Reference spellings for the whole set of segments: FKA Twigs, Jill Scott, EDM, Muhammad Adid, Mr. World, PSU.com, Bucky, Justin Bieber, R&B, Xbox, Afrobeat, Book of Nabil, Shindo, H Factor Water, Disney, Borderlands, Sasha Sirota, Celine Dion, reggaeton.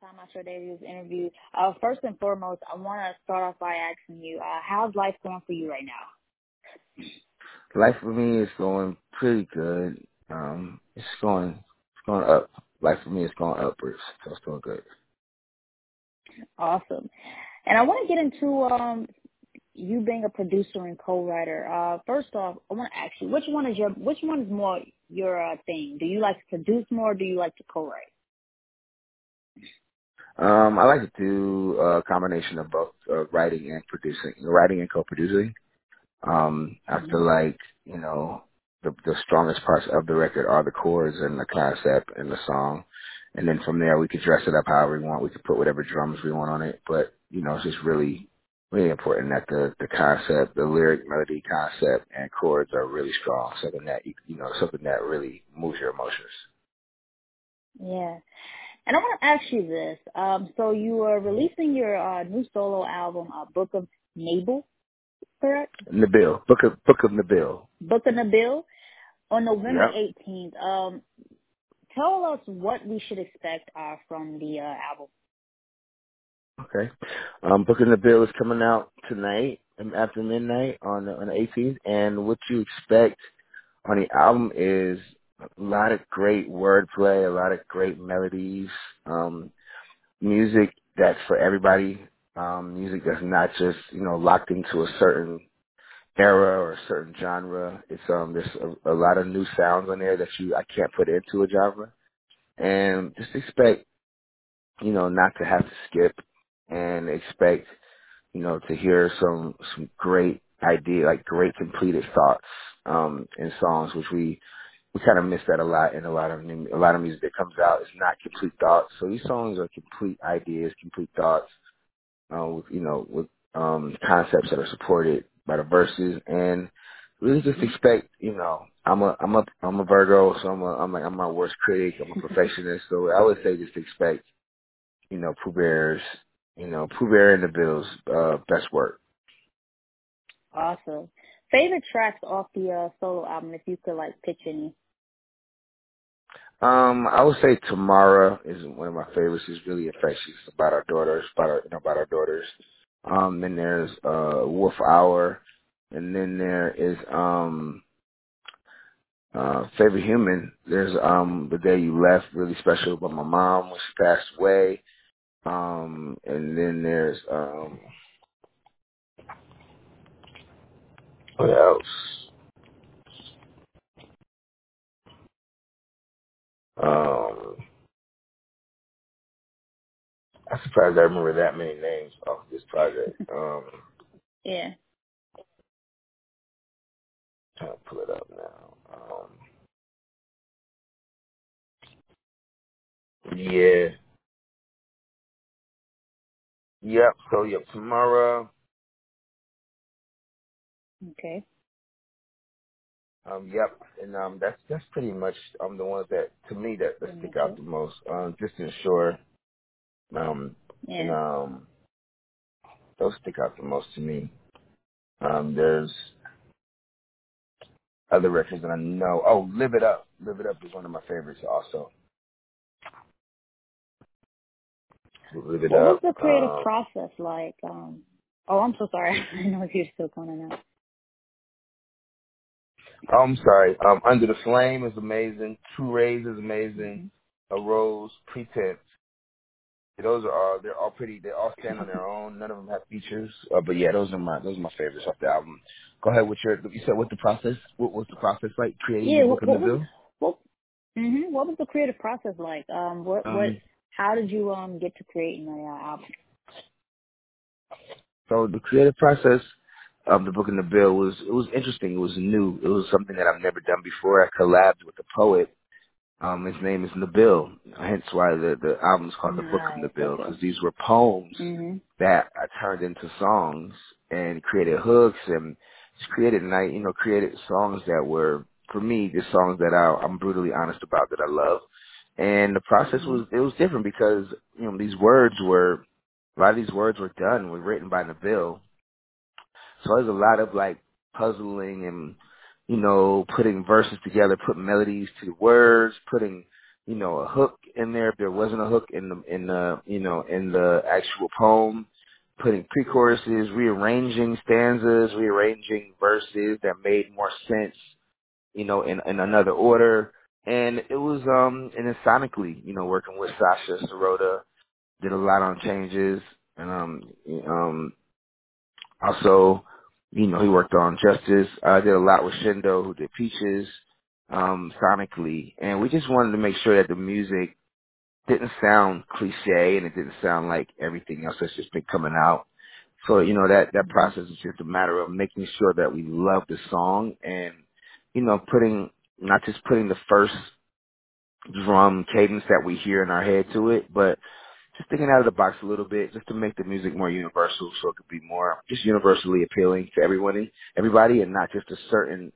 time out your day to do this interview. First and foremost, I want to start off by asking you, how's life going for you right now? Life for me is going pretty good. It's going up. Life for me is going upwards, so it's going good. Awesome. And I want to get into you being a producer and co-writer. First off, I want to ask you, which one is more your thing? Do you like to produce more, or do you like to co-write? I like to do a combination of both writing and co-producing. I feel like, you know, the strongest parts of the record are the chords and the concept and the song. And then from there, we could dress it up however we want. We could put whatever drums we want on it. But, you know, it's just really, really important that the concept, the lyric, melody, concept, and chords are really strong. Something that, you know, something that really moves your emotions. Yeah. And I want to ask you this. So you are releasing your new solo album, Book of Nabil, correct? Nabil. Book of Nabil. Book of Nabil on November 18th. Tell us what we should expect from the album. Okay. Book of Nabil is coming out tonight after midnight on the 18th. And what you expect on the album is a lot of great wordplay, a lot of great melodies, music that's for everybody, music that's not just, you know, locked into a certain era or a certain genre. It's there's a lot of new sounds on there that I can't put into a genre. And just expect, you know, not to have to skip, and expect, you know, to hear some great idea, like great completed thoughts in songs, which we kind of miss that a lot in a lot of music that comes out. It's not complete thoughts. So these songs are complete ideas, complete thoughts, with concepts that are supported by the verses, and really just expect, you know, I'm a Virgo, so I'm my worst critic. I'm a perfectionist, so I would say just expect, you know, Pooh Bear and Nabil's best work. Awesome. Favorite tracks off the solo album, if you could, like, pitch any? I would say Tamara is one of my favorites. It's really infectious about our daughters, about our daughters. Then there's Wolf Hour, and then there is Favorite Human. There's The Day You Left, really special about my mom when she passed away. And then there's what else? I'm surprised I remember that many names off this project. Yeah. Trying to pull it up now. Yeah. Yep. So tomorrow. Okay. And that's pretty much the ones that to me that stick out the most. Distant Shore. And those stick out the most to me. There's other records that I know. Oh, Live It Up. Live It Up is one of my favorites also. Live It Up. What was the creative process like? Oh, I'm so sorry. I didn't know if you're still coming out. Oh, I'm sorry. Under the Flame is amazing. Two Rays is amazing. A Rose, Pretense. Those are all. They're all pretty. They all stand on their own. None of them have features. But yeah, those are my favorites off the album. Go ahead with you said what the process. What was the process like creating the Book of Nabil? What was the creative process like? How did you get to creating the album? So the creative process of the Book of Nabil was interesting. It was new. It was something that I've never done before. I collabed with a poet. His name is Nabil, hence why the album's called The Book of Nabil, because these were poems that I turned into songs and created hooks and just created songs that were, for me, just songs that I'm brutally honest about, that I love. And the process was different because, you know, a lot of these words were written by Nabil. So there's a lot of, like, puzzling and, you know, putting verses together, putting melodies to the words, putting, you know, a hook in there if there wasn't a hook in the actual poem, putting pre-choruses, rearranging stanzas, rearranging verses that made more sense, you know, in another order. And it was, and then sonically, you know, working with Sasha Sirota, did a lot on changes. And also, you know, he worked on Justice. I did a lot with Shindo, who did Peaches, sonically. And we just wanted to make sure that the music didn't sound cliche and it didn't sound like everything else that's just been coming out. So, you know, that process is just a matter of making sure that we love the song and, you know, not just putting the first drum cadence that we hear in our head to it, but just thinking out of the box a little bit, just to make the music more universal, so it could be more just universally appealing to everybody, and not just a certain,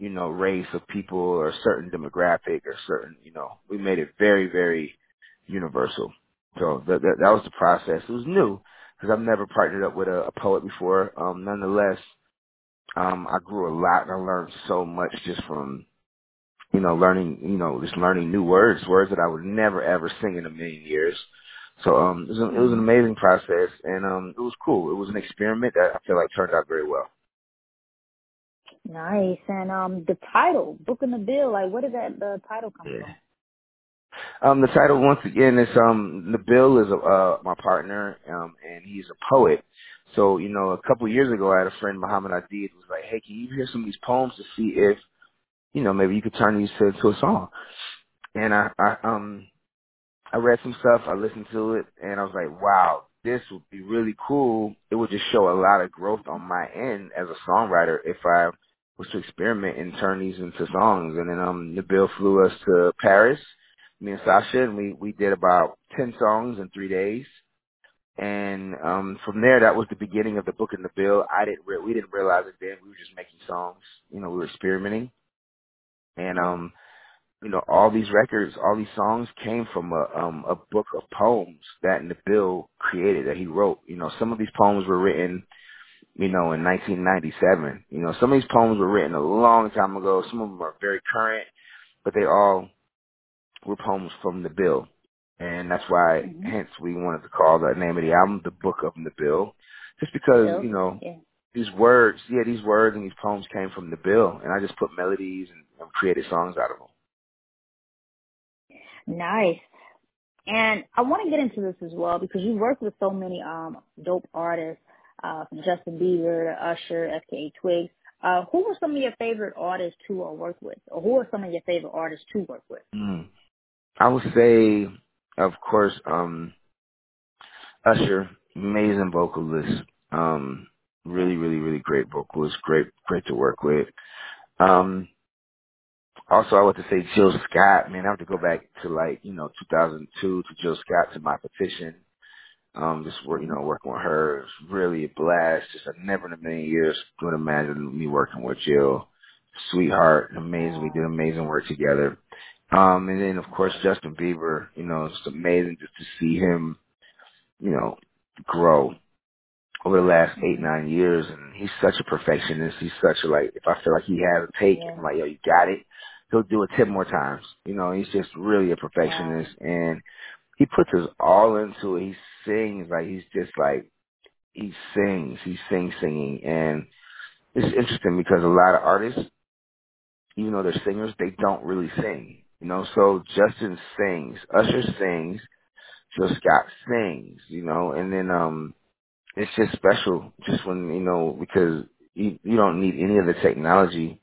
you know, race of people or a certain demographic or certain, you know, we made it very, very universal. So that was the process. It was new because I've never partnered up with a poet before. Nonetheless, I grew a lot and I learned so much just from, you know, learning new words that I would never, ever sing in a million years. So it was an amazing process, and it was cool. It was an experiment that I feel like turned out very well. Nice. And the title, Book of Nabil, like, what did the title come from? The title, once again, is Nabil is my partner, and he's a poet. So, you know, a couple years ago, I had a friend, Muhammad Adid, who was like, hey, can you hear some of these poems to see if, you know, maybe you could turn these to a song? And I read some stuff, I listened to it, and I was like, wow, this would be really cool. It would just show a lot of growth on my end as a songwriter if I was to experiment and turn these into songs. And then Nabil flew us to Paris, me and Sasha, and we did about 10 songs in 3 days. And from there, that was the beginning of the Book of Nabil. We didn't realize it then. We were just making songs. You know, we were experimenting. And you know, all these records, all these songs came from a book of poems that Nabil created, that he wrote. You know, some of these poems were written, you know, in 1997. You know, some of these poems were written a long time ago. Some of them are very current, but they all were poems from Nabil. And that's why, hence, we wanted to call the name of the album The Book of Nabil, just because, you know, these words and these poems came from Nabil, and I just put melodies and created songs out of them. Nice. And I want to get into this as well because you worked with so many dope artists, from Justin Bieber to Usher, FKA Twigs. Who were some of your favorite artists to work with? Or who are some of your favorite artists to work with? I would say, of course, Usher, amazing vocalist. Really, really, really great vocalist. Great to work with. Also, I want to say Jill Scott. Man, I have to go back to, like, you know, 2002 to Jill Scott, to My Petition. Just, you know, working with her is really a blast. Just never in a million years could imagine me working with Jill. Sweetheart, amazing. We did amazing work together. And then, of course, Justin Bieber. You know, it's just amazing just to see him, you know, grow over the last 8-9 years. And he's such a perfectionist. He's such a, like, if I feel like he has a take, I'm like, yo, you got it. He'll do it 10 more times. You know, he's just really a perfectionist, and he puts his all into it. He sings, like, he's just like, he sings. And it's interesting because a lot of artists, even though they're singers, they don't really sing, you know. So Justin sings, Usher sings, Jill Scott sings, you know, and then it's just special just when, you know, because you don't need any of the technology.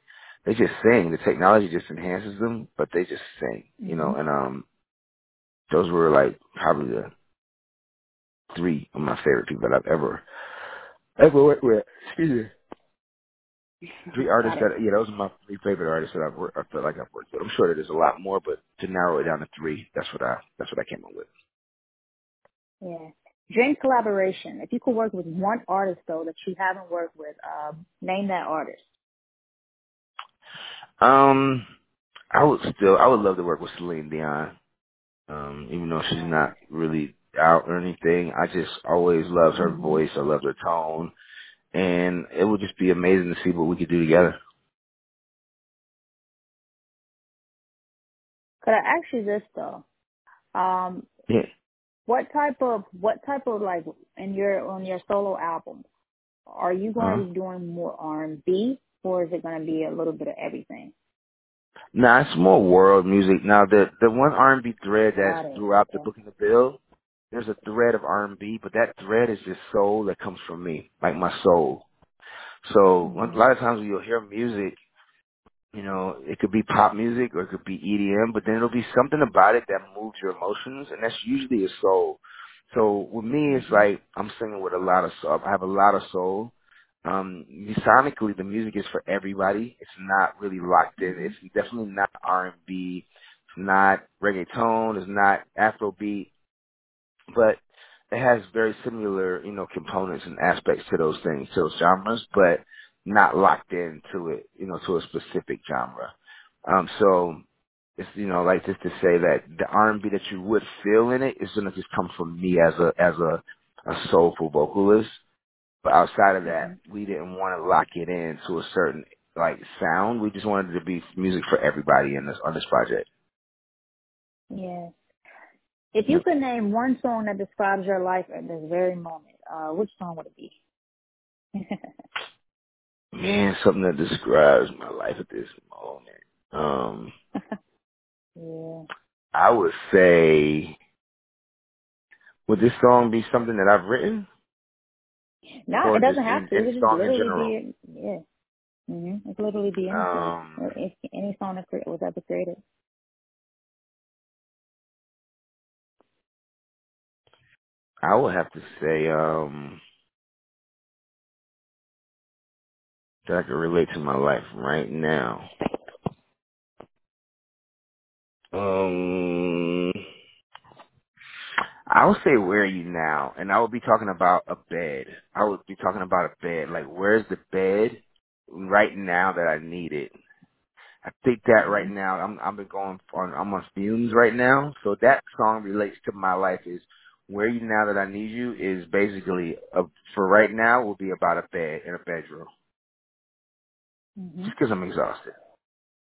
They just sing. The technology just enhances them, but they just sing, you know. And those were, like, probably the 3 of my favorite people that I've ever worked with. Excuse me. 3 artists that, those are my 3 favorite artists that I feel like I've worked with. I'm sure that there's a lot more, but to narrow it down to 3, that's what I came up with. Yeah. Dream collaboration. If you could work with one artist though that you haven't worked with, name that artist. I would love to work with Celine Dion. Even though she's not really out or anything, I just always loved her voice. I loved her tone, and it would just be amazing to see what we could do together. Could I ask you this though? Yes. What type of like on your solo album, are you going to be doing more R&B, or is it going to be a little bit of everything? Nah, it's more world music. Now the one R&B thread that's throughout the Book of Nabil, there's a thread of R&B, but that thread is just soul that comes from me, like my soul. So a lot of times when you'll hear music, you know, it could be pop music or it could be EDM, but then it'll be something about it that moves your emotions, and that's usually your soul. So with me, it's like I'm singing with a lot of soul. I have a lot of soul. Sonically, the music is for everybody. It's not really locked in. It's definitely not R&B. It's not reggaeton. It's not Afrobeat. But it has very similar, you know, components and aspects to those things, to those genres, but not locked into it, you know, to a specific genre. So it's, you know, like just to say that the R&B that you would feel in it is going to just come from me as a soulful vocalist. But outside of that, we didn't want to lock it in to a certain, like, sound. We just wanted it to be music for everybody on this project. Yes. If you could name one song that describes your life at this very moment, which song would it be? Man, something that describes my life at this moment. Yeah. I would say, would this song be something that I've written? No, it doesn't have to. It's literally be, yeah. Mm-hmm. It's literally be anything. Any song that was ever created. I would have to say that I could relate to my life right now. I would say, where are you now? And I would be talking about a bed. Like, where's the bed right now that I need it? I think that right now, I'm on fumes right now. So that song relates to my life is, where are you now that I need you is basically, for right now, will be about a bed in a bedroom. Mm-hmm. Just because I'm exhausted.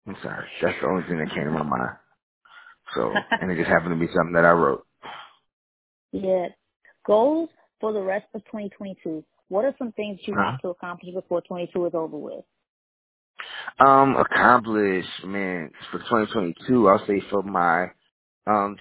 I'm sorry. That's the only thing that came to my mind. So, and it just happened to be something that I wrote. Yeah. Goals for the rest of 2022. What are some things you want to accomplish before 2022 is over with? Accomplishments for 2022, I'll say for my,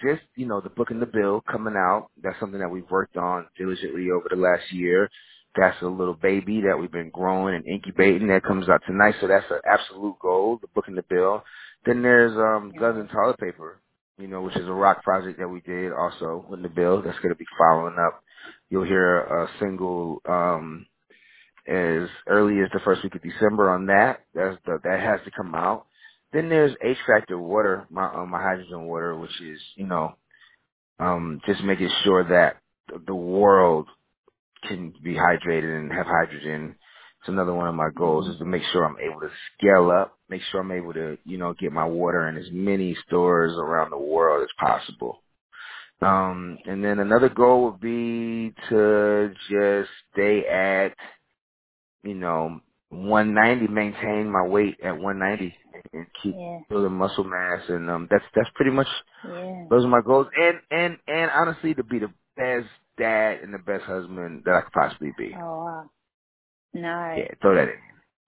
just, you know, the Book of Nabil coming out. That's something that we've worked on diligently over the last year. That's a little baby that we've been growing and incubating that comes out tonight. So that's an absolute goal, the Book of Nabil. Then there's Guns and Toilet Paper, you know, which is a rock project that we did also with Nabil. That's going to be following up. You'll hear a single as early as the first week of December on that. That has to come out. Then there's H Factor Water, my hydrogen water, which is, you know, just making sure that the world can be hydrated and have hydrogen. It's another one of my goals is to make sure I'm able to scale up, make sure I'm able to, you know, get my water in as many stores around the world as possible. And then another goal would be to just stay at, you know, 190, maintain my weight at 190 and keep building muscle mass. And that's pretty much those are my goals. And honestly, to be the best dad and the best husband that I could possibly be. Oh, wow. Nice. Yeah, throw that in.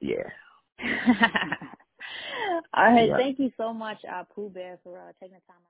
Yeah. All right. Yeah. Thank you so much, Pooh Bear, for taking the time out.